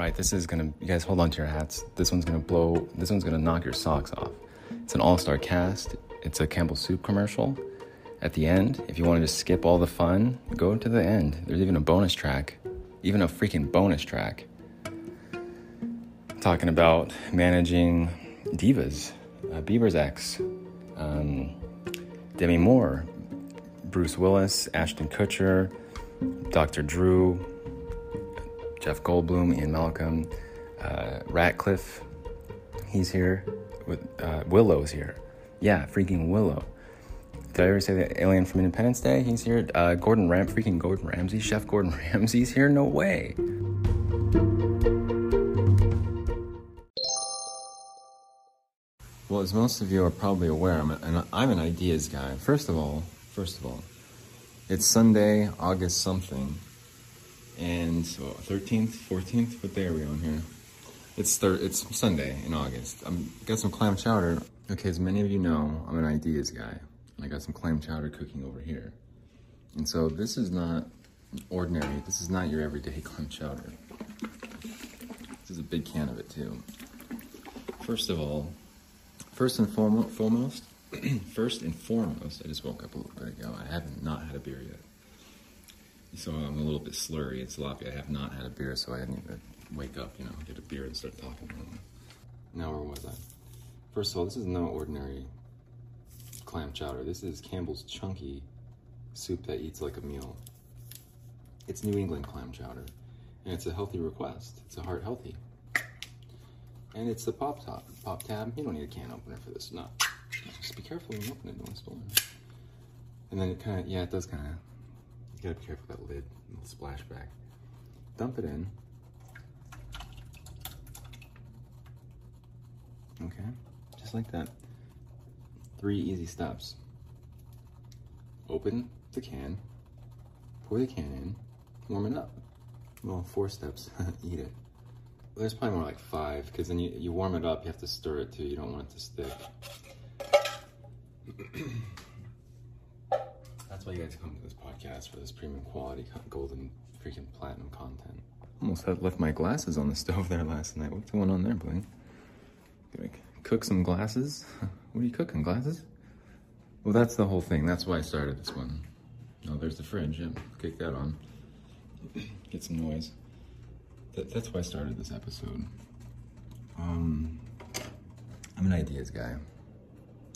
Alright, this is gonna, you guys hold on to your hats. This one's gonna blow, this one's gonna knock your socks off. It's an all-star cast. It's a Campbell's Soup commercial. At the end, if you wanted to skip all the fun, go to the end. There's even a bonus track. Even a freaking bonus track. Talking about managing divas. Bieber's ex. Demi Moore. Bruce Willis. Ashton Kutcher. Dr. Drew. Jeff Goldblum, Ian Malcolm, Ratcliffe, he's here, with Willow's here. Yeah, freaking Willow. Did I ever say the alien from Independence Day? He's here. Gordon Ramsay, Chef Gordon Ramsay's here. No way. Well, as most of you are probably aware, I'm an ideas guy. First of all, it's Sunday, August something. And so 13th, 14th, what day are we on here? It's Sunday in August. I got some clam chowder. Okay, as many of you know, I'm an ideas guy. And I got some clam chowder cooking over here. And so this is not ordinary. This is not your everyday clam chowder. This is a big can of it too. First and foremost, I just woke up a little bit ago. I haven't not had a beer yet. So I'm a little bit slurry. It's sloppy. I have not had a beer, so I didn't even wake up, get a beer and start talking. Now where was I? First of all, this is no ordinary clam chowder. This is Campbell's Chunky Soup that eats like a meal. It's New England clam chowder, and it's a healthy request. It's a heart healthy. And it's the pop tab. You don't need a can opener for this. No. Just be careful when you open it. Don't spill it. And then it does kind of... You gotta be careful with that lid, a little splash back. Dump it in. Okay, just like that. 3 easy steps. Open the can, pour the can in, warm it up. Well, 4 steps, eat it. There's probably more like 5, because then you warm it up, you have to stir it too, you don't want it to stick. That's why you guys come to this podcast, for this premium quality, golden, freaking platinum content. Almost left my glasses on the stove there last night. What's going on there, Bling? Cook some glasses? What are you cooking, glasses? Well, that's the whole thing. That's why I started this one. Oh, there's the fridge. Yeah, kick that on. Get some noise. That's why I started this episode. I'm an ideas guy.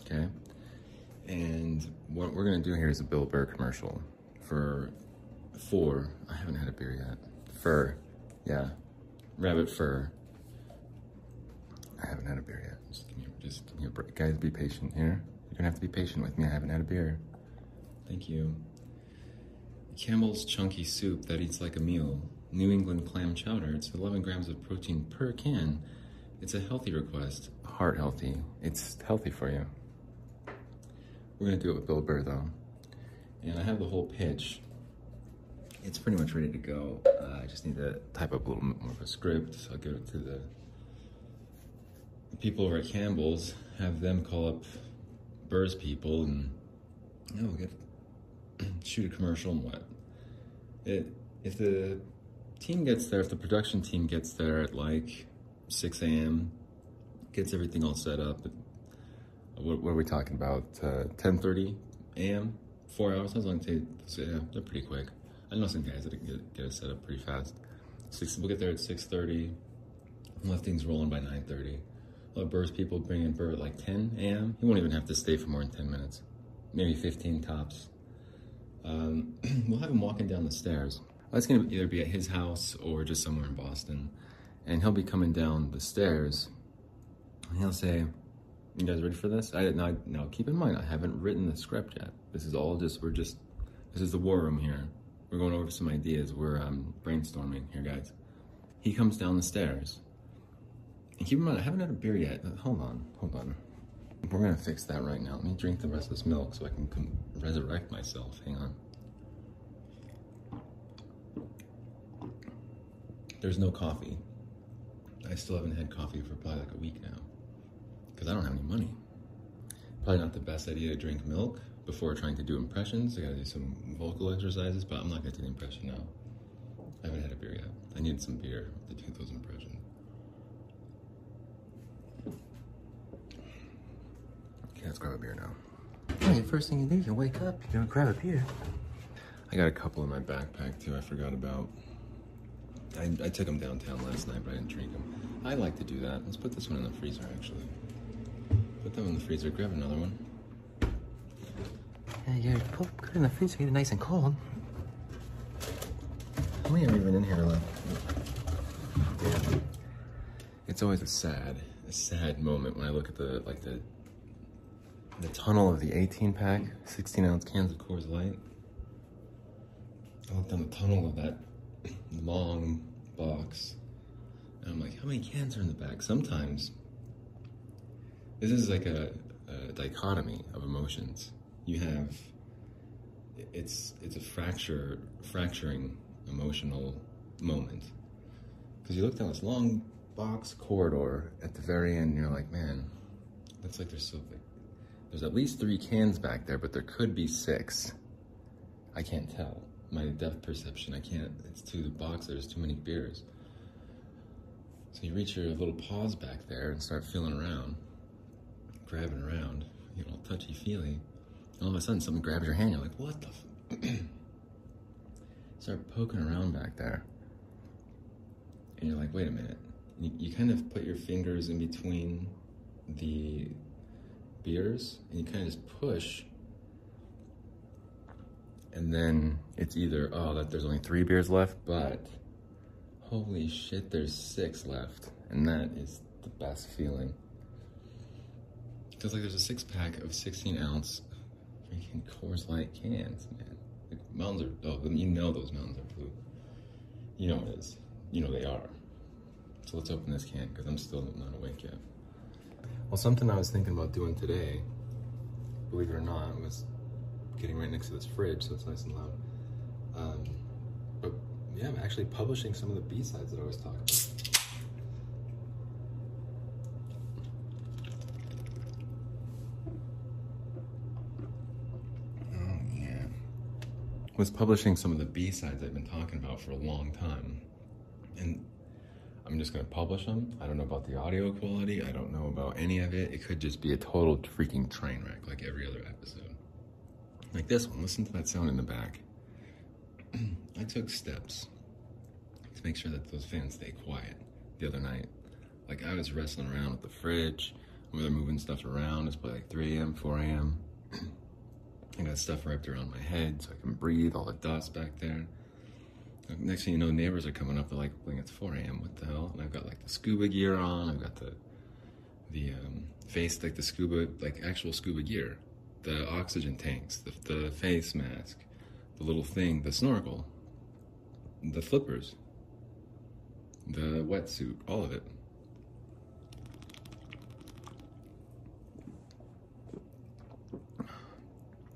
Okay? And what we're going to do here is a Bill Burr commercial for I haven't had a beer yet. Rabbit fur. I haven't had a beer yet. Just give me a break. Guys, be patient here. You're going to have to be patient with me. I haven't had a beer. Thank you. Campbell's Chunky Soup that eats like a meal. New England clam chowder. It's 11 grams of protein per can. It's a healthy request. Heart healthy. It's healthy for you. We're going to do it with Bill Burr, though. And I have the whole pitch. It's pretty much ready to go. I just need to type up a little bit more of a script. So I'll give it to the people over at Campbell's, have them call up Burr's people, and shoot a commercial and what. If the production team gets there at like 6 a.m., gets everything all set up, what are we talking about? 10:30 a.m. 4 hours. How long did it take? So, yeah, they're pretty quick. I know some guys that can get it set up pretty fast. We'll get there at 6:30. We'll have things rolling by 9:30. We'll have Burr's people bring in Burr at like 10 a.m. He won't even have to stay for more than 10 minutes, maybe 15 tops. We'll have him walking down the stairs. That's gonna either be at his house or just somewhere in Boston, and he'll be coming down the stairs, and he'll say, "You guys ready for this?" Now, keep in mind, I haven't written the script yet. This is all this is the war room here. We're going over some ideas. We're brainstorming here, guys. He comes down the stairs. And keep in mind, I haven't had a beer yet. Hold on. We're going to fix that right now. Let me drink the rest of this milk so I can resurrect myself. Hang on. There's no coffee. I still haven't had coffee for probably like a week now. Because I don't have any money. Probably not the best idea to drink milk before trying to do impressions. I gotta do some vocal exercises, but I'm not gonna do the impression now. I haven't had a beer yet. I need some beer to do those impressions. Okay, let's grab a beer now. Alright, first thing you do, you wake up, you grab a beer. I got a couple in my backpack too, I forgot about. I took them downtown last night, but I didn't drink them. I like to do that. Let's put this one in the freezer, actually. Put that one in the freezer, grab another one. Yeah, put it in the freezer, get it nice and cold. We haven't even in here left. Yeah. It's always a sad moment when I look at the tunnel of the 18-pack, 16-ounce cans of Coors Light. I look down the tunnel of that long box, and I'm like, how many cans are in the back? Sometimes, this is like a dichotomy of emotions. You have, it's a fracturing emotional moment. Because you look down this long box corridor at the very end, and you're like, man, looks like there's something. There's at least 3 cans back there, but there could be 6. I can't tell. My depth perception, I can't, it's too, the box, there's too many beers. So you reach your little paws back there and start feeling around, grabbing around, you know, touchy-feely. All of a sudden, something grabs your hand, you're like, what the f-? Start poking around back there. And you're like, wait a minute. You kind of put your fingers in between the beers, and you kind of just push. And then it's either, oh, that there's only 3 beers left, but holy shit, there's 6 left. And that is the best feeling. Because like there's a 6-pack of 16-ounce freaking Coors Light cans, man. Like, mountains are, oh, you know those mountains are blue. You know it is. You know they are. So let's open this can, because I'm still not awake yet. Well, something I was thinking about doing today, believe it or not, was getting right next to this fridge, so it's nice and loud. But yeah, I'm actually publishing some of the B-sides that I always talk about. Oh yeah. Was publishing some of the B-sides I've been talking about for a long time. And I'm just gonna publish them. I don't know about the audio quality. I don't know about any of it. It could just be a total freaking train wreck like every other episode. Like this one, listen to that sound in the back. I took steps to make sure that those fans stay quiet the other night. Like I was wrestling around with the fridge, where they're moving stuff around. It's probably like 3 a.m., 4 a.m. I got stuff wrapped around my head so I can breathe, all the dust back there. Next thing you know, neighbors are coming up, they're like, it's 4 a.m., what the hell? And I've got like the scuba gear on, I've got the face, like the scuba, like actual scuba gear. The oxygen tanks, the face mask, the little thing, the snorkel, the flippers, the wetsuit, all of it.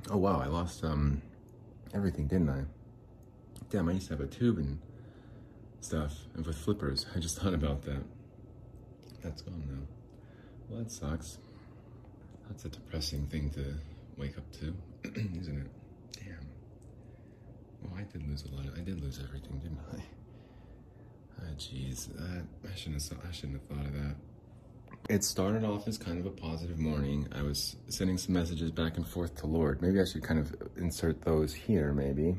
Oh wow, I lost everything, didn't I? Damn, I used to have a tube and stuff, and with flippers, I just thought about that. That's gone now. Well, that sucks. That's a depressing thing to wake up to, isn't it? Damn. Well, I did lose I did lose everything, didn't I? Ah, jeez. I shouldn't have thought of that. It started off as kind of a positive morning. I was sending some messages back and forth to Lord. Maybe I should kind of insert those here, maybe.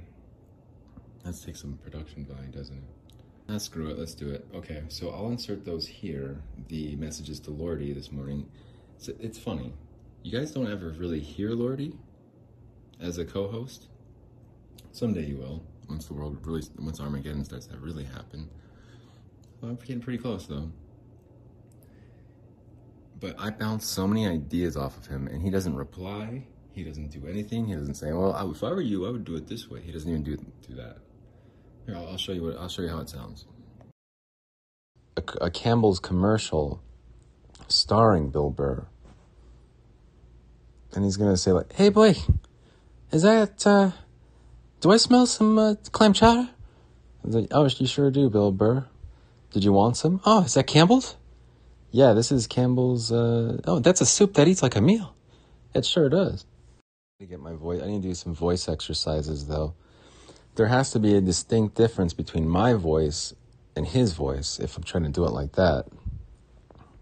That takes some production value, doesn't it? Ah, screw it. Let's do it. Okay, so I'll insert those here, the messages to Lordy this morning. It's funny. You guys don't ever really hear Lordy as a co-host. Someday you will, once the world really, once Armageddon starts to really happen. Well, I'm getting pretty close though. But I bounce so many ideas off of him, and he doesn't reply. He doesn't do anything. He doesn't say, "Well, if I were you, I would do it this way." He doesn't even do that. Here, I'll show you how it sounds. A Campbell's commercial, starring Bill Burr. And he's gonna say like, "Hey boy, is that, do I smell some, clam chowder?" I was like, "Oh, you sure do, Bill Burr. Did you want some? Oh, is that Campbell's? Yeah, this is Campbell's, oh, that's a soup that eats like a meal. It sure does." I need to do some voice exercises, though. there has to be a distinct difference between my voice and his voice if I'm trying to do it like that.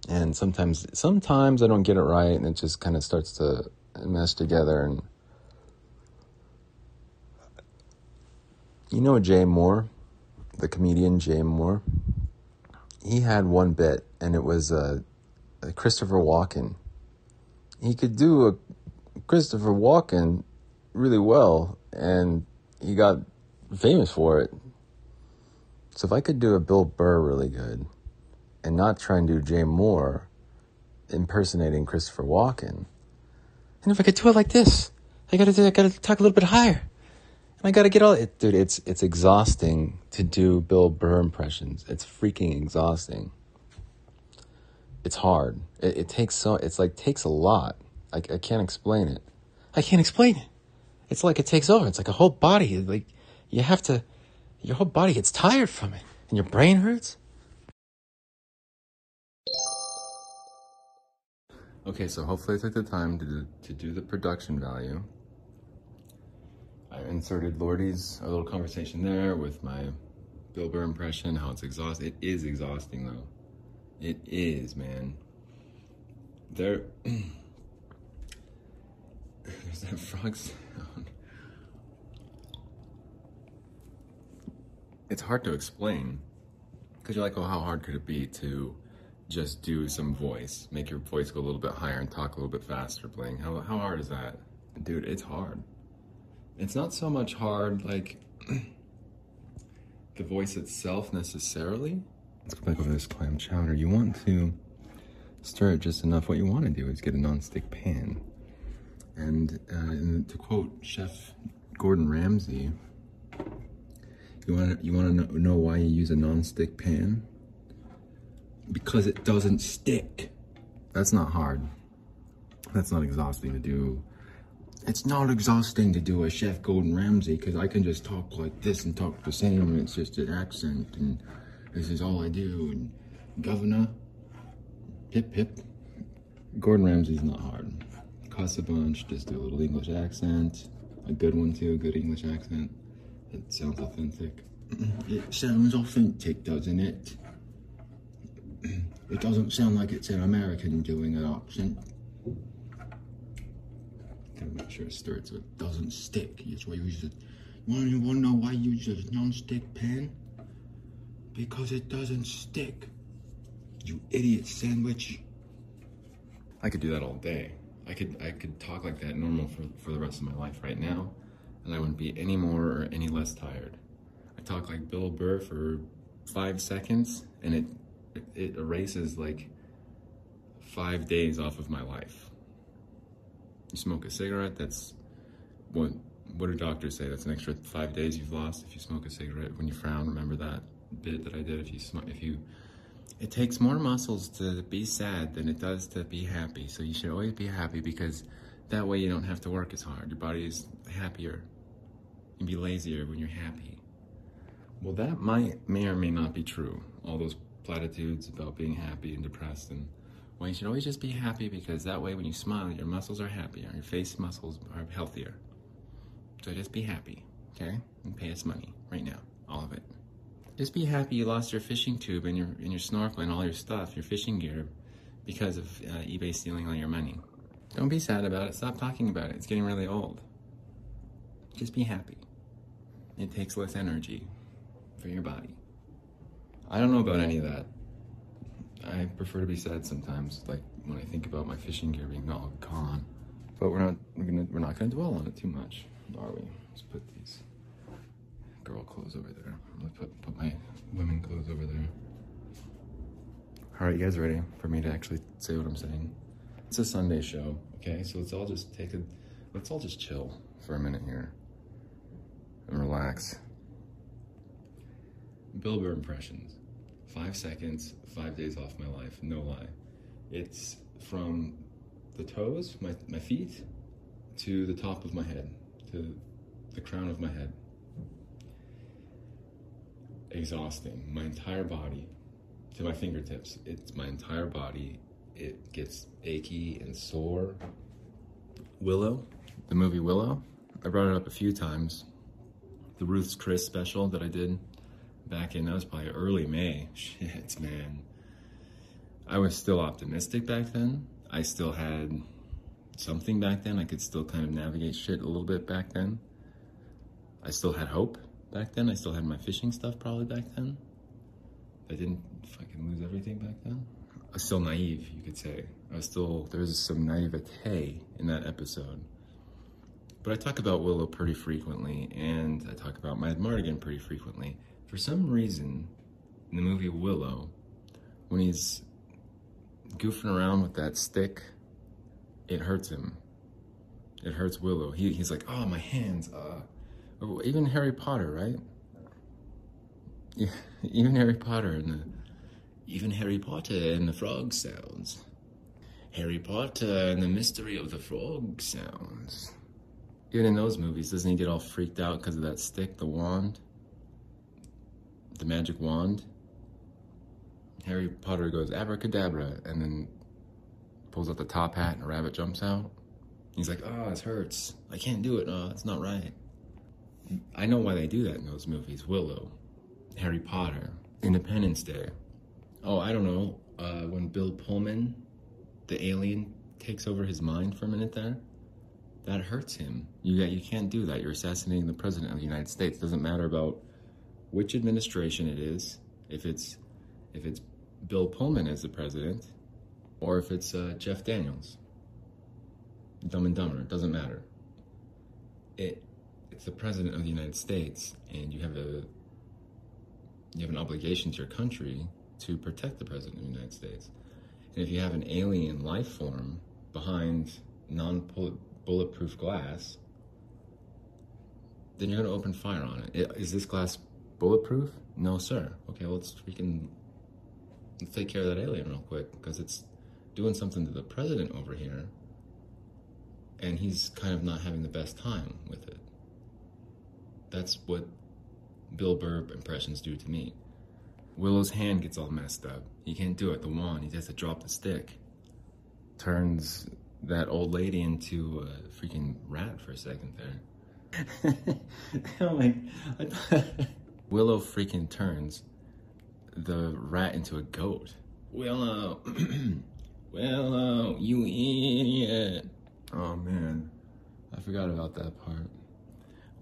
And sometimes I don't get it right, and it just kind of starts to mesh together. And you know Jay Mohr, the comedian Jay Mohr? He had one bit, and it was a Christopher Walken. He could do a Christopher Walken really well, and he got famous for it. So if I could do a Bill Burr really good, and not try and do Jay Mohr impersonating Christopher Walken. And if I could do it like this, I gotta talk a little bit higher. And I gotta get all it. Dude, it's exhausting to do Bill Burr impressions. It's freaking exhausting. It's hard. It takes a lot. I can't explain it. It's like it takes over. It's like a whole body. Like your whole body gets tired from it. And your brain hurts. Okay, so hopefully I took the time to do the production value. I inserted Lordy's, a little conversation there with my Bill Burr impression, how it's exhausting. It is exhausting, though. It is, man. There's that frog sound. It's hard to explain, because you're like, oh, how hard could it be to just do some voice, make your voice go a little bit higher and talk a little bit faster, Bling. How hard is that? Dude, it's hard. It's not so much hard, like, the voice itself necessarily. Let's go back over this clam chowder. You want to stir it just enough. What you want to do is get a nonstick pan. And to quote Chef Gordon Ramsay, you want to know why you use a nonstick pan? Because it doesn't stick. That's not hard. That's not exhausting to do. It's not exhausting to do a Chef Gordon Ramsay, because I can just talk like this and talk the same, and it's just an accent, and this is all I do, and governor, hip hip. Gordon Ramsay's not hard. Cuss a bunch, just do a little English accent, a good one too, a good English accent. It sounds authentic. It sounds authentic, doesn't it? It doesn't sound like it's an American doing an accent. Gotta make sure it stirred so it doesn't stick. That's why you use it. You wanna know why you use a non-stick pan? Because it doesn't stick. You idiot sandwich. I could do that all day. I could talk like that normal for the rest of my life right now, and I wouldn't be any more or any less tired. I talk like Bill Burr for 5 seconds, and it erases like 5 days off of my life. You smoke a cigarette, that's what do doctors say? That's an extra 5 days you've lost if you smoke a cigarette. When you frown, remember that bit that I did. It takes more muscles to be sad than it does to be happy. So you should always be happy, because that way you don't have to work as hard. Your body is happier. You'd be lazier when you're happy. Well, that may or may not be true. All those platitudes about being happy and depressed, and well, you should always just be happy, because that way when you smile, your muscles are happier, your face muscles are healthier. So just be happy, okay? And pay us money right now, all of it. Just be happy you lost your fishing tube and your snorkel and all your stuff, your fishing gear, because of eBay stealing all your money. Don't be sad about it. Stop talking about it. It's getting really old. Just be happy. It takes less energy for your body. I don't know about any of that. I prefer to be sad sometimes, like when I think about my fishing gear being all gone. But we're not gonna dwell on it too much, are we? Let's put these girl clothes over there. I'm gonna put my women clothes over there. All right, you guys ready for me to actually say what I'm saying? It's a Sunday show, okay? So let's all just chill for a minute here and relax. Bill Burr impressions. 5 seconds, 5 days off my life, no lie. It's from the toes, my feet, to the top of my head, to the crown of my head. Exhausting, my entire body, to my fingertips. It's my entire body. It gets achy and sore. Willow, the movie Willow, I brought it up a few times, the Ruth's Chris special that I did back in, that was probably early May. Shit, man. I was still optimistic back then. I still had something back then. I could still kind of navigate shit a little bit back then. I still had hope back then. I still had my fishing stuff probably back then. I didn't fucking lose everything back then. I was still naive, you could say. There was some naivete in that episode. But I talk about Willow pretty frequently, and I talk about Mad Mardigan pretty frequently. For some reason, in the movie Willow, when he's goofing around with that stick, it hurts him. It hurts Willow. He's like, oh, my hands. Or even Harry Potter, right? Yeah, even Harry Potter and the frog sounds. Harry Potter and the mystery of the frog sounds. Even in those movies, doesn't he get all freaked out because of that stick, the wand? The magic wand? Harry Potter goes abracadabra and then pulls out the top hat and a rabbit jumps out. He's like, oh, it hurts. I can't do it. Oh, it's not right. I know why they do that in those movies. Willow, Harry Potter, Independence Day. Oh, I don't know. When Bill Pullman, the alien, takes over his mind for a minute there, that hurts him. You can't do that. You're assassinating the president of the United States. It doesn't matter about which administration it is. If it's Bill Pullman as the president, or if it's Jeff Daniels, Dumb and Dumber, it doesn't matter. It's the president of the United States, and you have an obligation to your country to protect the president of the United States. And if you have an alien life form behind non-bulletproof glass, then you're going to open fire on it. Is this glass bulletproof? No, sir. Okay, well, let's take care of that alien real quick, because it's doing something to the president over here, and he's kind of not having the best time with it. That's what Bill Burr impressions do to me. Willow's hand gets all messed up. He can't do it, the wand. He has to drop the stick. Turns that old lady into a freaking rat for a second there. Oh my God. Willow freaking turns the rat into a goat. Willow, Willow, you idiot. Oh man, I forgot about that part.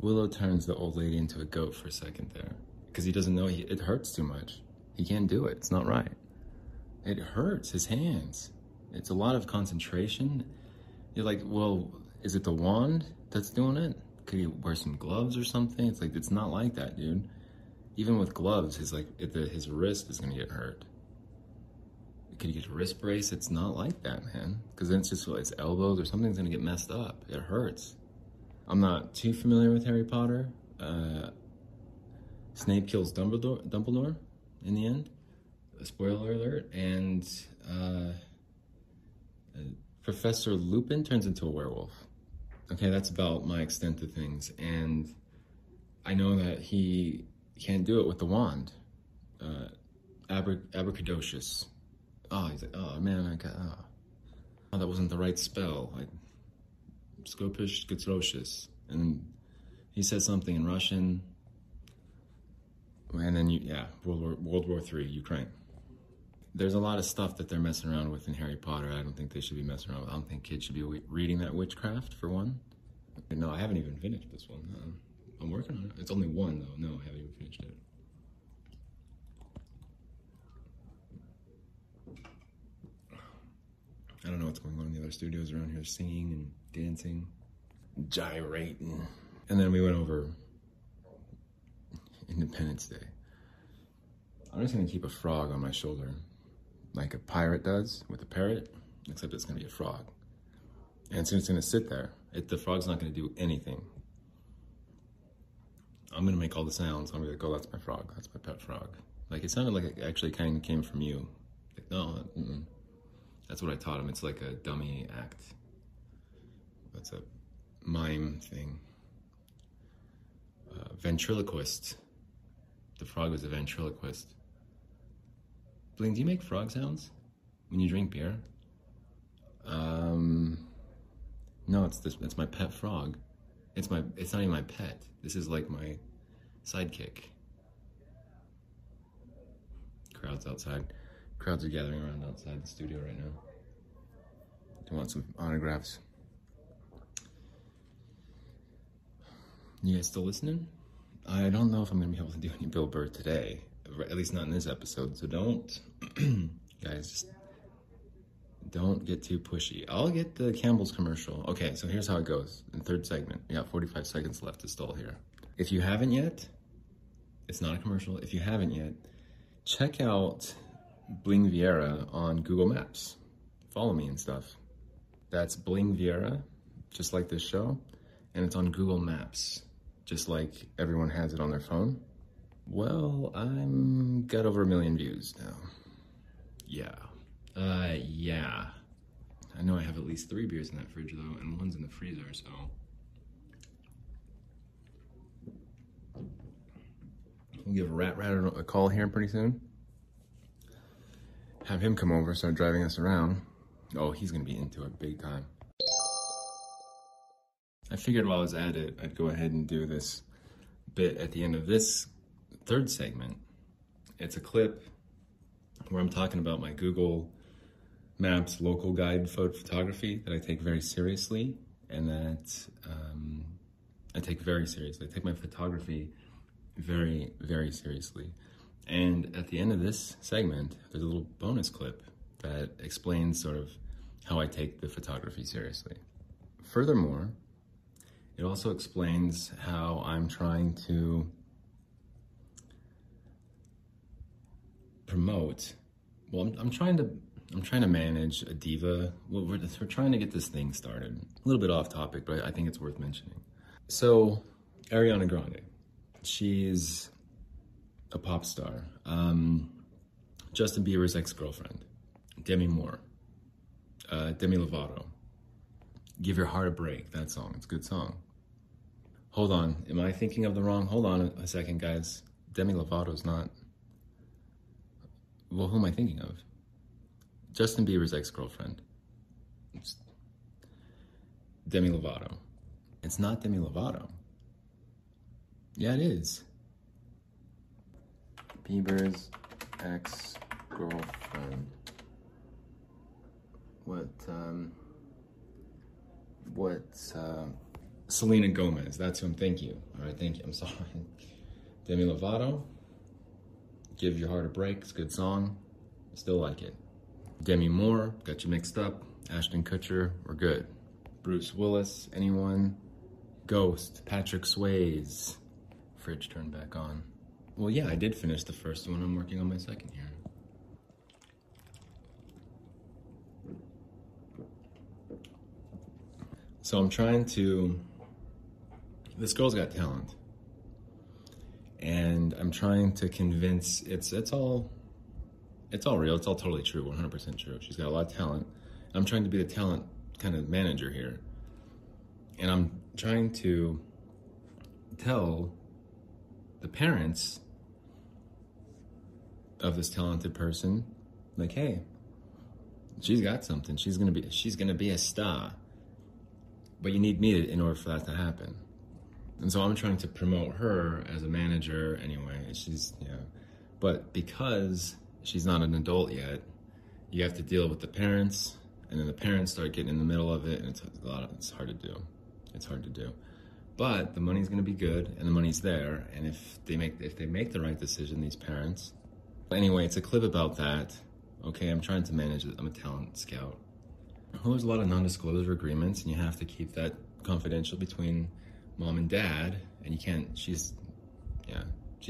Willow turns the old lady into a goat for a second there, because he doesn't know, it hurts too much. He can't do it, it's not right. It hurts his hands. It's a lot of concentration. You're like, well, is it the wand that's doing it? Could he wear some gloves or something? It's like, it's not like that, dude. Even with gloves, he's like, his wrist is gonna get hurt. Could he get a wrist brace? It's not like that, man. Because then it's just like, it's elbows or something's gonna get messed up. It hurts. I'm not too familiar with Harry Potter. Snape kills Dumbledore in the end. A spoiler alert. And Professor Lupin turns into a werewolf. Okay, that's about my extent of things. And I know that he can't do it with the wand. Abracadocious. Oh, he's like, oh man, oh, that wasn't the right spell. Skopish Gatrocious, and he says something in Russian, and then World War III, Ukraine. There's a lot of stuff that they're messing around with in Harry Potter. I don't think they should be messing around with. I don't think kids should be reading that witchcraft, for one. No, I haven't even finished this one. No. I'm working on it. It's only one, though. No, I haven't even finished it. I don't know what's going on in the other studios around here, singing and dancing, gyrating. And then we went over Independence Day. I'm just gonna keep a frog on my shoulder, like a pirate does with a parrot, except it's gonna be a frog. And so it's gonna sit there. The frog's not gonna do anything. I'm gonna make all the sounds. I'm gonna be like, oh, that's my frog, that's my pet frog. Like, it sounded like it actually kind of came from you. Like, no, mm-mm. That's what I taught him. It's like a dummy act. That's a mime thing. Ventriloquist. The frog was a ventriloquist. Bling, do you make frog sounds when you drink beer? No, that's my pet frog. It's not even my pet. This is like my sidekick. Crowds outside. Crowds are gathering around outside the studio right now. They want some autographs. You guys still listening? I don't know if I'm going to be able to do any Bill Burr today. At least not in this episode. So don't, guys, just don't get too pushy. I'll get the Campbell's commercial. Okay, so here's how it goes. In third segment, we got 45 seconds left to stall here. If you haven't yet, it's not a commercial. If you haven't yet, check out Bling Vieira on Google Maps. Follow me and stuff. That's Bling Vieira, just like this show. And it's on Google Maps, just like everyone has it on their phone. Well, I'm got over 1 million views now. Yeah. Yeah. I know I have at least 3 beers in that fridge, though, and one's in the freezer, so... We'll give Rat a call here pretty soon. Have him come over, start driving us around. Oh, he's gonna be into it big time. I figured while I was at it, I'd go ahead and do this bit at the end of this third segment. It's a clip where I'm talking about my Google Maps local guide photography that I take very seriously, and that I take very seriously. I take my photography very, very seriously. And at the end of this segment, there's a little bonus clip that explains sort of how I take the photography seriously. Furthermore, it also explains how I'm trying to promote, well, I'm trying to manage a diva. Well, we're trying to get this thing started. A little bit off topic, but I think it's worth mentioning. So, Ariana Grande. She's a pop star. Justin Bieber's ex-girlfriend. Demi Moore. Demi Lovato. Give Your Heart a Break, that song. It's a good song. Hold on. Am I thinking of the wrong? Hold on a second, guys. Demi Lovato's not... Well, who am I thinking of? Justin Bieber's ex-girlfriend. It's Demi Lovato. It's not Demi Lovato. Yeah, it is. Bieber's ex-girlfriend. Selena Gomez, that's who I'm thinking. All right, thank you, I'm sorry. Demi Lovato, Give Your Heart a Break, it's a good song, still like it. Demi Moore, got you mixed up. Ashton Kutcher, we're good. Bruce Willis, anyone? Ghost, Patrick Swayze. Fridge turned back on. Well, yeah, I did finish the first one, I'm working on my second here. So I'm trying to, this girl's got talent, and I'm trying to convince, it's all real, it's all totally true, 100% true. She's got a lot of talent. I'm trying to be the talent kind of manager here, and I'm trying to tell the parents of this talented person, like, hey, she's got something, she's gonna be a star. But you need me in order for that to happen. And so I'm trying to promote her as a manager anyway. But because she's not an adult yet, you have to deal with the parents, and then the parents start getting in the middle of it, and it's hard to do. It's hard to do. But the money's gonna be good, and the money's there, and if they make the right decision, these parents. But anyway, it's a clip about that. Okay, I'm trying to manage it. I'm a talent scout. Well, there's a lot of non-disclosure agreements, and you have to keep that confidential between mom and dad, and you can't, she's not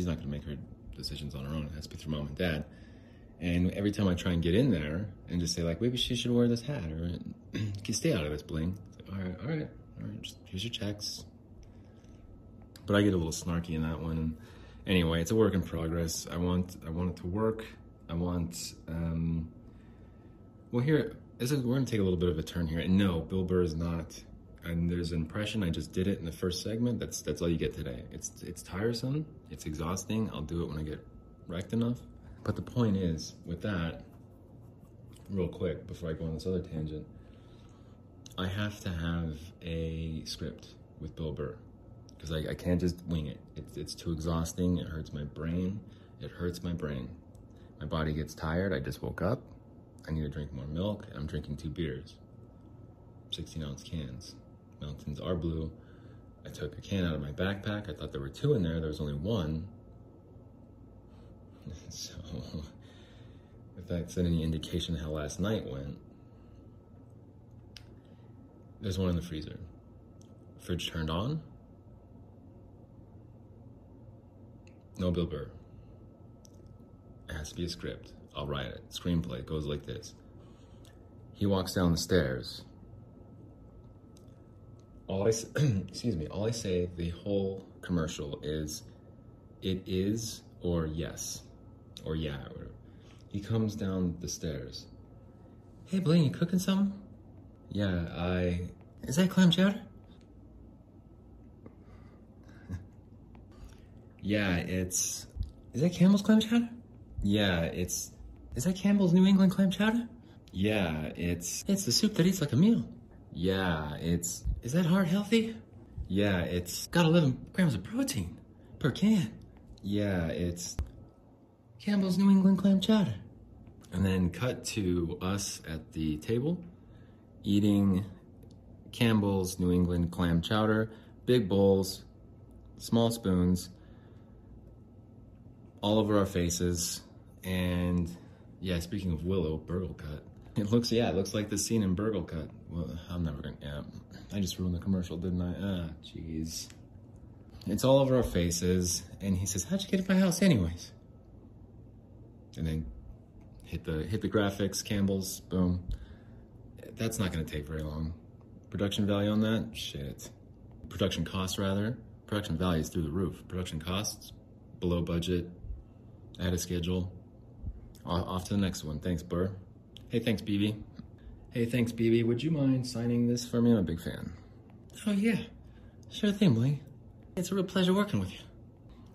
going to make her decisions on her own. It has to be through mom and dad. And every time I try and get in there and just say, like, maybe she should wear this hat, or can stay out of this, Bling. It's like, all right, just here's your checks. But I get a little snarky in that one. And anyway, it's a work in progress. I want it to work. We're going to take a little bit of a turn here. And no, Bill Burr is not. And there's an impression I just did it in the first segment. That's all you get today. It's tiresome. It's exhausting. I'll do it when I get wrecked enough. But the point is, with that, real quick, before I go on this other tangent, I have to have a script with Bill Burr. because I can't just wing it. It's too exhausting. It hurts my brain. My body gets tired. I just woke up. I need to drink more milk. I'm drinking 2 beers, 16-ounce cans. Mountains are blue. I took a can out of my backpack. I thought there were 2 in there. There was only 1. So, if that's any indication how last night went, there's 1 in the freezer. Fridge turned on. No Bill Burr. It has to be a script. I'll write it. Screenplay. It goes like this. He walks down the stairs. All I say the whole commercial is, it is, or yes, or yeah, or whatever. He comes down the stairs. Hey, Bling, you cooking something? Yeah, Is that clam chowder? Yeah, it's... Is that Campbell's clam chowder? Yeah, it's... Is that Campbell's New England clam chowder? Yeah, it's... It's the soup that eats like a meal. Yeah, it's... Is that heart healthy? Yeah, it's... Got 11 grams of protein per can. Yeah, it's... Campbell's New England clam chowder. And then cut to us at the table, eating Campbell's New England clam chowder. Big bowls, small spoons, all over our faces. And yeah, speaking of Willow, Burgle Cut. It looks like the scene in Burgle Cut. Well, I just ruined the commercial, didn't I? Ah, jeez. It's all over our faces, and he says, how'd you get in my house anyways? And then hit the graphics, Campbell's, boom. That's not gonna take very long. Production value on that? Shit. Production costs, rather. Production value is through the roof. Production costs, below budget. I had a schedule. Off to the next one. Thanks, Burr. Hey, thanks, BB. Hey, thanks, BB. Would you mind signing this for me? I'm a big fan. Oh, yeah. Sure thing, Bling. It's a real pleasure working with you.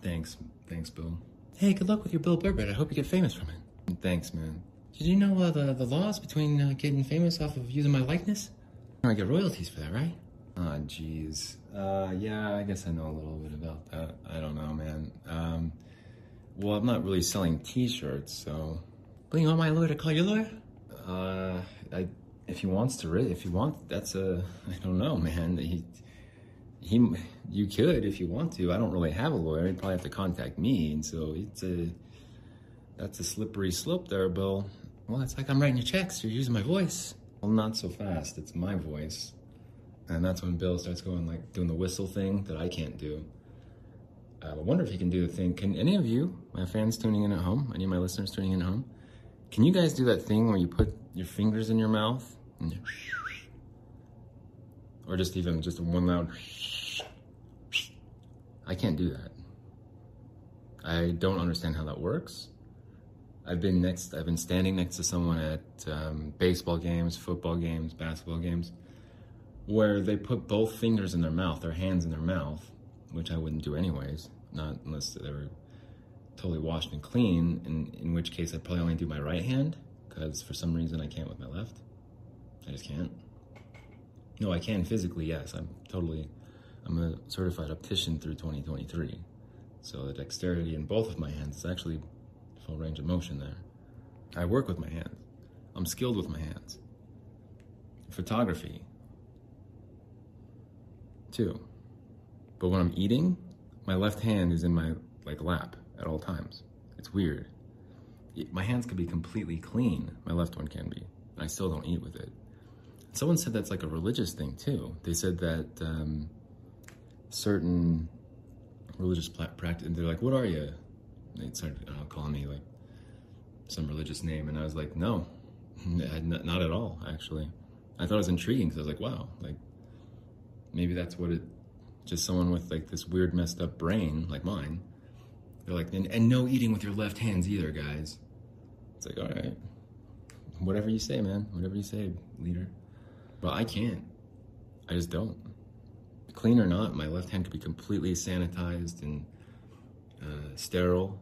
Thanks. Thanks, Bill. Hey, good luck with your Bill Burr bit. I hope you get famous from it. Thanks, man. Did you know the laws between getting famous off of using my likeness? I get royalties for that, right? Aw, jeez. Yeah, I guess I know a little bit about that. I don't know, man. Well, I'm not really selling t-shirts, so... Bling, you want my lawyer to call your lawyer? I don't know, man. You could if you want to. I don't really have a lawyer. He'd probably have to contact me, and so that's a slippery slope there, Bill. Well, it's like I'm writing your checks. You're using my voice. Well, not so fast. It's my voice. And that's when Bill starts going, like, doing the whistle thing that I can't do. I wonder if he can do the thing. Can any of you, my fans tuning in at home, any of my listeners tuning in at home, can you guys do that thing where you put your fingers in your mouth? And or just one loud... I can't do that. I don't understand how that works. I've been standing next to someone at baseball games, football games, basketball games, where they put both fingers in their mouth, their hands in their mouth, which I wouldn't do anyways, not unless they were totally washed and clean, in which case I'd probably only do my right hand, because for some reason I can't with my left. I just can't. No, I can physically, yes. I'm a certified optician through 2023. So the dexterity in both of my hands is actually full range of motion there. I work with my hands. I'm skilled with my hands. Photography, too. But when I'm eating, my left hand is in my lap at all times. It's weird. My hands could be completely clean. My left one can be. And I still don't eat with it. Someone said that's like a religious thing too. They said that certain religious practice, and they're like, what are you? And they started calling me like some religious name. And I was like, no, not at all, actually. I thought it was intriguing because I was like, wow, like maybe that's what it, just someone with like this weird messed up brain like mine. They're like, and no eating with your left hands either, guys. It's like, all right, whatever you say, man, whatever you say, leader. But I can't. I just don't. Clean or not, my left hand could be completely sanitized and sterile.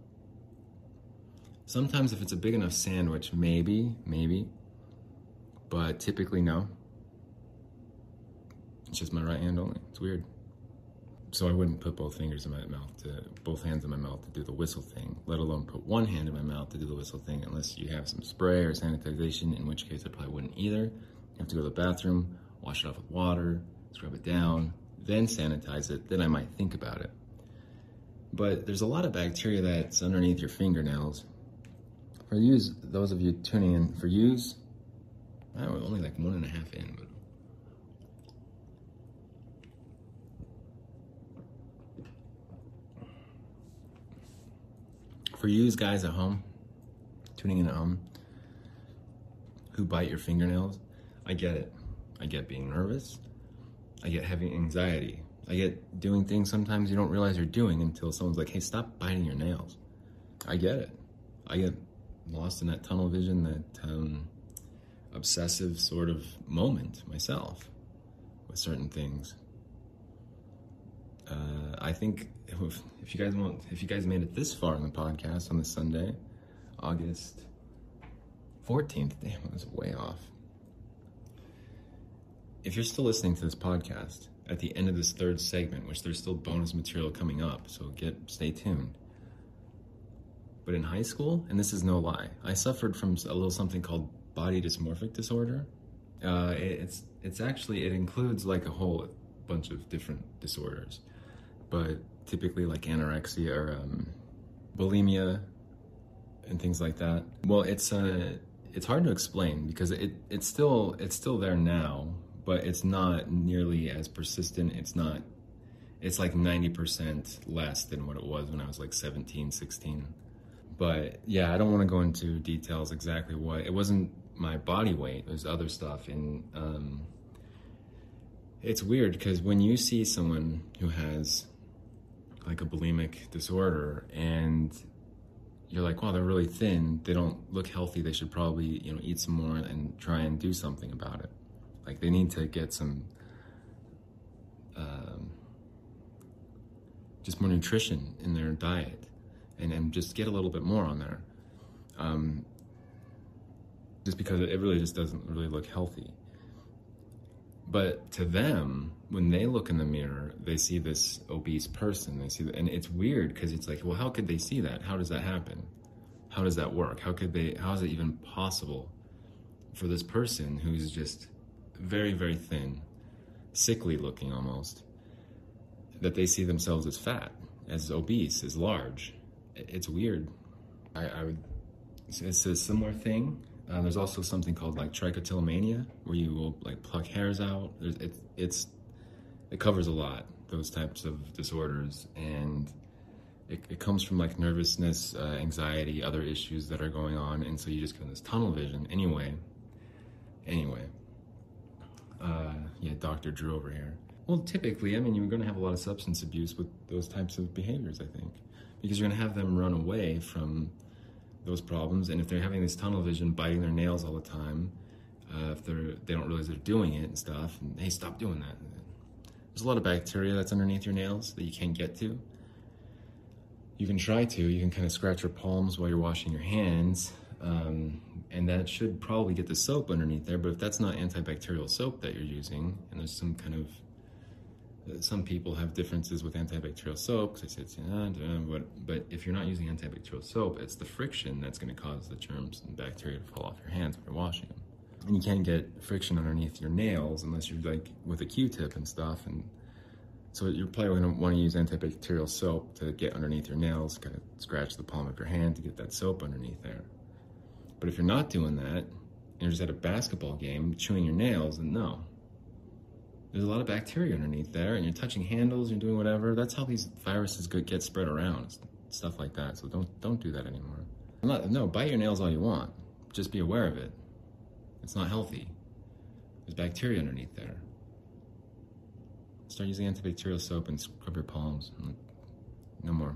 Sometimes if it's a big enough sandwich, maybe. But typically, no. It's just my right hand only. It's weird. So I wouldn't put both hands in my mouth to do the whistle thing, let alone put one hand in my mouth to do the whistle thing, unless you have some spray or sanitization, in which case I probably wouldn't either. You have to go to the bathroom, wash it off with water, scrub it down, then sanitize it, then I might think about it. But there's a lot of bacteria that's underneath your fingernails. For you, those of you tuning in, for yous, I'm only like 1.5 in, but for you guys at home, tuning in at home, who bite your fingernails, I get it. I get being nervous. I get having anxiety. I get doing things sometimes you don't realize you're doing until someone's like, hey, stop biting your nails. I get it. I get lost in that tunnel vision, that obsessive sort of moment myself with certain things. I think if you guys made it this far in the podcast on this Sunday, August 14th, damn, I was way off. If you're still listening to this podcast at the end of this third segment, which there's still bonus material coming up, so stay tuned. But in high school, and this is no lie, I suffered from a little something called body dysmorphic disorder. It includes like a whole bunch of different disorders, but typically like anorexia or bulimia and things like that. Well, it's hard to explain because it's still there now, but it's not nearly as persistent. It's like 90% less than what it was when I was like 17, 16. But yeah, I don't want to go into details exactly what. It wasn't my body weight, there's other stuff. And it's weird because when you see someone who has like a bulimic disorder and you're like, wow, they're really thin, they don't look healthy, they should probably, eat some more and try and do something about it. Like they need to get some, just more nutrition in their diet and just get a little bit more on there. Just because it really just doesn't really look healthy. But to them, when they look in the mirror, they see this obese person. And it's weird because it's like, well, how could they see that? How does that happen? How does that work? How is it even possible for this person who's just very, very thin, sickly looking almost, that they see themselves as fat, as obese, as large? It's weird. It's a similar thing. There's also something called like trichotillomania, where you will like pluck hairs out. It covers a lot, those types of disorders, and it comes from like nervousness, anxiety, other issues that are going on, and so you just go in this tunnel vision. Anyway. Yeah, Dr. Drew over here. Well, typically, you're going to have a lot of substance abuse with those types of behaviors, I think, because you're going to have them run away from those problems. And if they're having this tunnel vision, biting their nails all the time, if they don't realize they're doing it and stuff, and hey, stop doing that. There's a lot of bacteria that's underneath your nails that you can't get to. You can try to, you can kind of scratch your palms while you're washing your hands, and that should probably get the soap underneath there, but if that's not antibacterial soap that you're using, and there's some kind of, some people have differences with antibacterial soap, but if you're not using antibacterial soap, it's the friction that's going to cause the germs and bacteria to fall off your hands when you're washing them. And you can't get friction underneath your nails unless you're like with a Q-tip and stuff, and so you're probably going to want to use antibacterial soap to get underneath your nails, kind of scratch the palm of your hand to get that soap underneath there. But if you're not doing that, and you're just at a basketball game chewing your nails, then no. There's a lot of bacteria underneath there, and you're touching handles, you're doing whatever. That's how these viruses get spread around, stuff like that. So don't do that anymore. Bite your nails all you want. Just be aware of it. It's not healthy. There's bacteria underneath there. Start using antibacterial soap and scrub your palms. No more.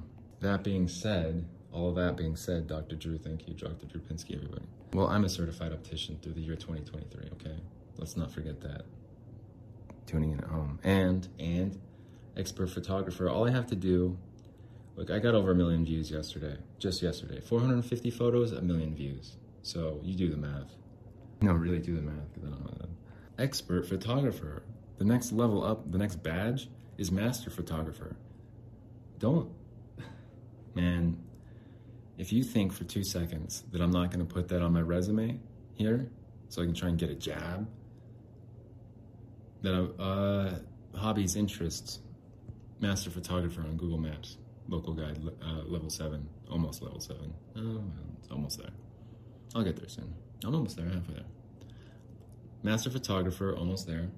All of that being said, Dr. Drew, thank you, Dr. Drew Pinsky, everybody. Well, I'm a certified optician through the year 2023, okay? Let's not forget that. Tuning in at home, and expert photographer. All I have to do, look, I got over 1 million views yesterday, just yesterday, 450 photos, 1 million views. So you do the math. No, really do the math, because I don't know that. Expert photographer, the next level up, the next badge is master photographer. Don't, man, if you think for 2 seconds that I'm not gonna put that on my resume here, so I can try and get a job, that hobbies, interests, master photographer on Google Maps, local guide, level 7, almost level 7. Oh, it's almost there. I'll get there soon. I'm almost there, halfway there. Master photographer, almost there.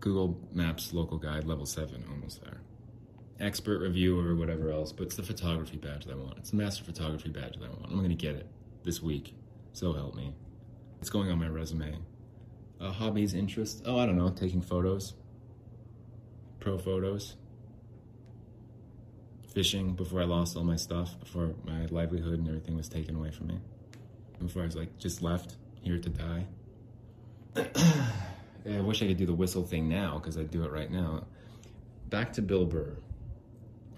Google Maps local guide, level 7, almost there. Expert reviewer or whatever else, but it's the photography badge that I want. It's the master photography badge that I want. I'm gonna get it this week, so help me. It's going on my resume. Hobbies, interests, oh, I don't know, taking photos, pro photos, fishing before I lost all my stuff, before my livelihood and everything was taken away from me, before I was like just left here to die. I wish I could do the whistle thing now, because I'd do it right now. Back to Bill Burr.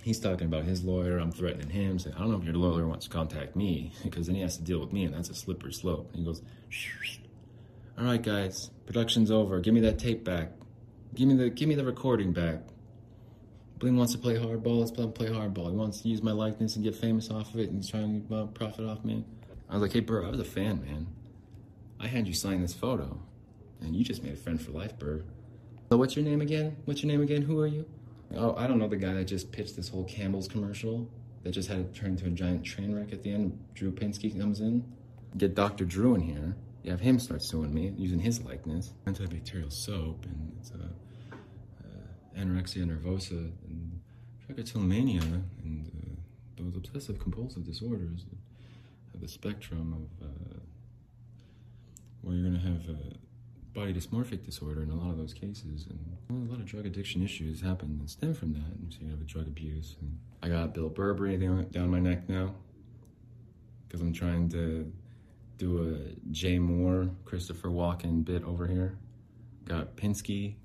He's talking about his lawyer, I'm threatening him, saying, I don't know if your lawyer wants to contact me, because then he has to deal with me, and that's a slippery slope. And he goes, all right, guys, production's over. Give me that tape back. Give me the recording back. Bling wants to play hardball. Let's play hardball. He wants to use my likeness and get famous off of it, and he's trying to profit off me. I was like, hey, Burr, I was a fan, man. I had you sign this photo, and you just made a friend for life, Burr. So what's your name again? What's your name again? Who are you? Oh, I don't know, the guy that just pitched this whole Campbell's commercial that just had it turn into a giant train wreck at the end. Drew Pinsky comes in. Get Dr. Drew in here. You have him start suing me using his likeness. Antibacterial soap, and it's anorexia nervosa, and trichotillomania, and those obsessive compulsive disorders have the spectrum of where you're gonna have body dysmorphic disorder in a lot of those cases, and a lot of drug addiction issues happen and stem from that, and so you have a drug abuse. And I got Bill Burr breathing down my neck now, because I'm trying to do a Jay Mohr, Christopher Walken bit over here. Got Pinsky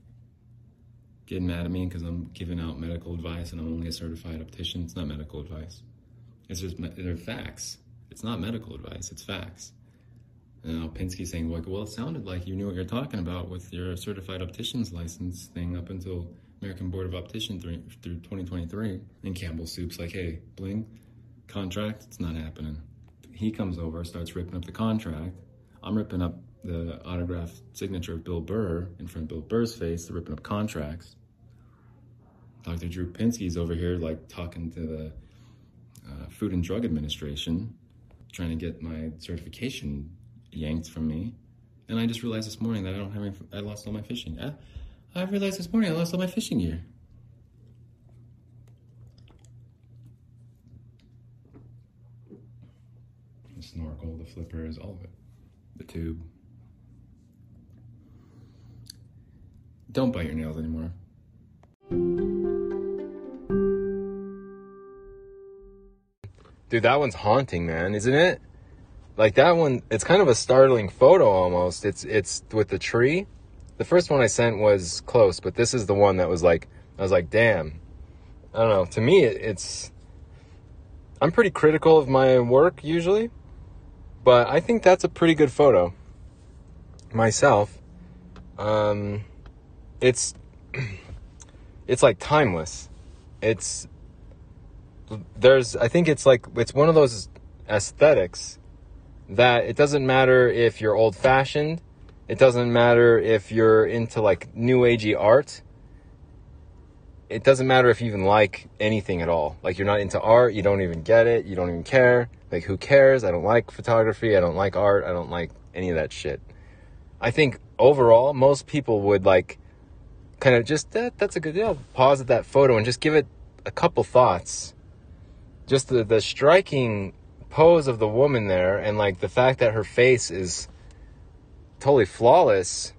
getting mad at me because I'm giving out medical advice and I'm only a certified optician. It's not medical advice. It's just, they're facts. It's not medical advice, it's facts. And now Pinsky's saying, like, well, it sounded like you knew what you're talking about with your certified optician's license thing up until American Board of Opticians through 2023. And Campbell's Soup's like, hey, Bling, contract, it's not happening. He comes over, starts ripping up the contract. I'm ripping up the autographed signature of Bill Burr in front of Bill Burr's face. They're ripping up contracts. Dr. Drew Pinsky's over here, like, talking to the Food and Drug Administration, trying to get my certification yanked from me. And I just realized this morning that I don't have any, I lost all my fishing. I realized this morning I lost all my fishing gear. The snorkel, the flippers, all of it. The tube. Don't bite your nails anymore. Dude, that one's haunting, man, isn't it? Like that one, it's kind of a startling photo almost. It's with the tree. The first one I sent was close, but this is the one that was like, I was like, damn. I don't know, to me, I'm pretty critical of my work usually, but I think that's a pretty good photo myself. It's like timeless. I think it's like, it's one of those aesthetics that it doesn't matter if you're old fashioned. It doesn't matter if you're into like new agey art. It doesn't matter if you even like anything at all. Like, you're not into art. You don't even get it. You don't even care. Like, who cares? I don't like photography. I don't like art. I don't like any of that shit. I think overall, most people would like kind of just, that's a good deal. Pause at that photo and just give it a couple thoughts. Just the striking pose of the woman there, and like the fact that her face is totally flawless,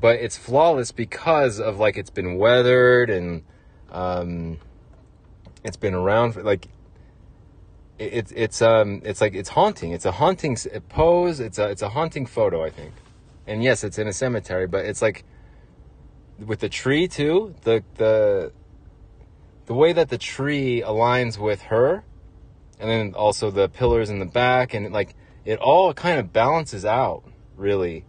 but it's flawless because of like, it's been weathered and it's been around for like, it's like, it's haunting. It's a haunting pose. It's a haunting photo, I think. And yes, it's in a cemetery, but it's like with the tree too, the way that the tree aligns with her, and then also the pillars in the back, and like it all kind of balances out really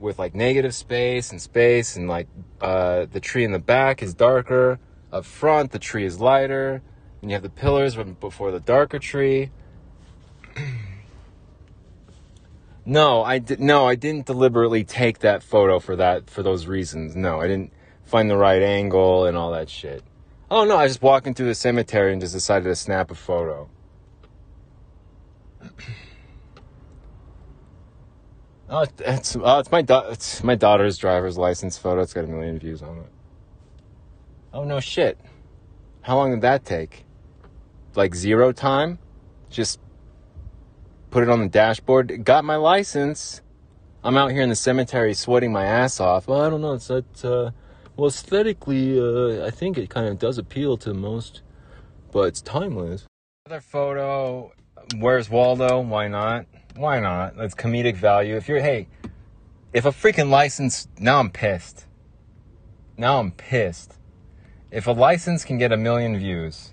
with like negative space and like the tree in the back is darker. Up front, the tree is lighter. And you have the pillars before the darker tree. No, I didn't deliberately take that photo for those reasons. No, I didn't find the right angle and all that shit. Oh no, I was just walking through the cemetery and just decided to snap a photo. Oh, it's my daughter's driver's license photo. It's got a million views on it. Oh no shit. How long did that take? Like zero time? Just put it on the dashboard. Got my license. I'm out here in the cemetery sweating my ass off. Well, I don't know. It's that, well, aesthetically, I think it kind of does appeal to most, but it's timeless. Another photo. Where's Waldo? Why not? Why not? That's comedic value. If a freaking license, now I'm pissed. If a license can get a million views,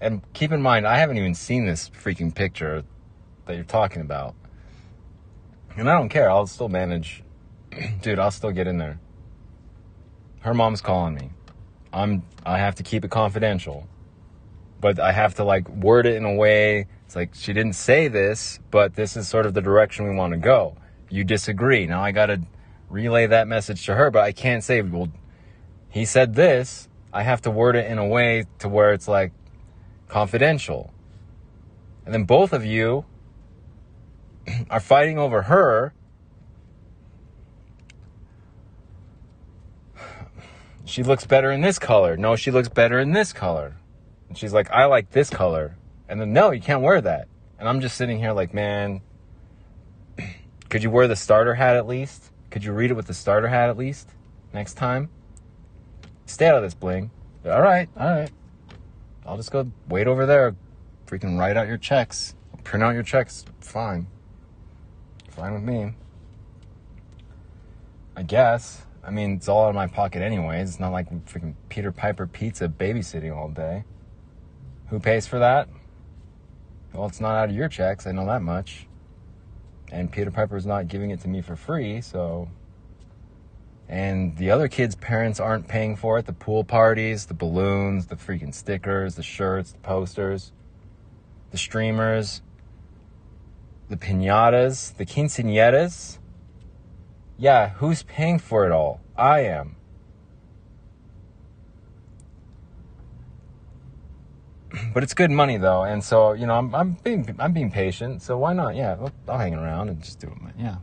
and keep in mind, I haven't even seen this freaking picture that you're talking about. And I don't care. I'll still manage. Dude, I'll still get in there. Her mom's calling me. I have to keep it confidential. But I have to, like, word it in a way. It's like, she didn't say this, but this is sort of the direction we want to go. You disagree. Now I got to relay that message to her, but I can't say, well, he said this. I have to word it in a way to where it's like confidential. And then both of you are fighting over her. She looks better in this color. No, she looks better in this color. And she's like, I like this color. And then, no, you can't wear that. And I'm just sitting here like, man, could you wear the starter hat at least? Could you read it with the starter hat at least next time? Stay out of this, Bling. All right. I'll just go wait over there. Freaking write out your checks. Print out your checks. Fine. Fine with me. I guess. I mean, it's all out of my pocket anyways. It's not like freaking Peter Piper Pizza babysitting all day. Who pays for that? Well, it's not out of your checks. I know that much. And Peter Piper's not giving it to me for free, so... And the other kids' parents aren't paying for it. The pool parties, the balloons, the freaking stickers, the shirts, the posters, the streamers, the piñatas, the quinceañeras. Yeah, who's paying for it all? I am. But it's good money, though. And so, you know, I'm being patient. So why not? Yeah, I'll hang around and just do it. Yeah.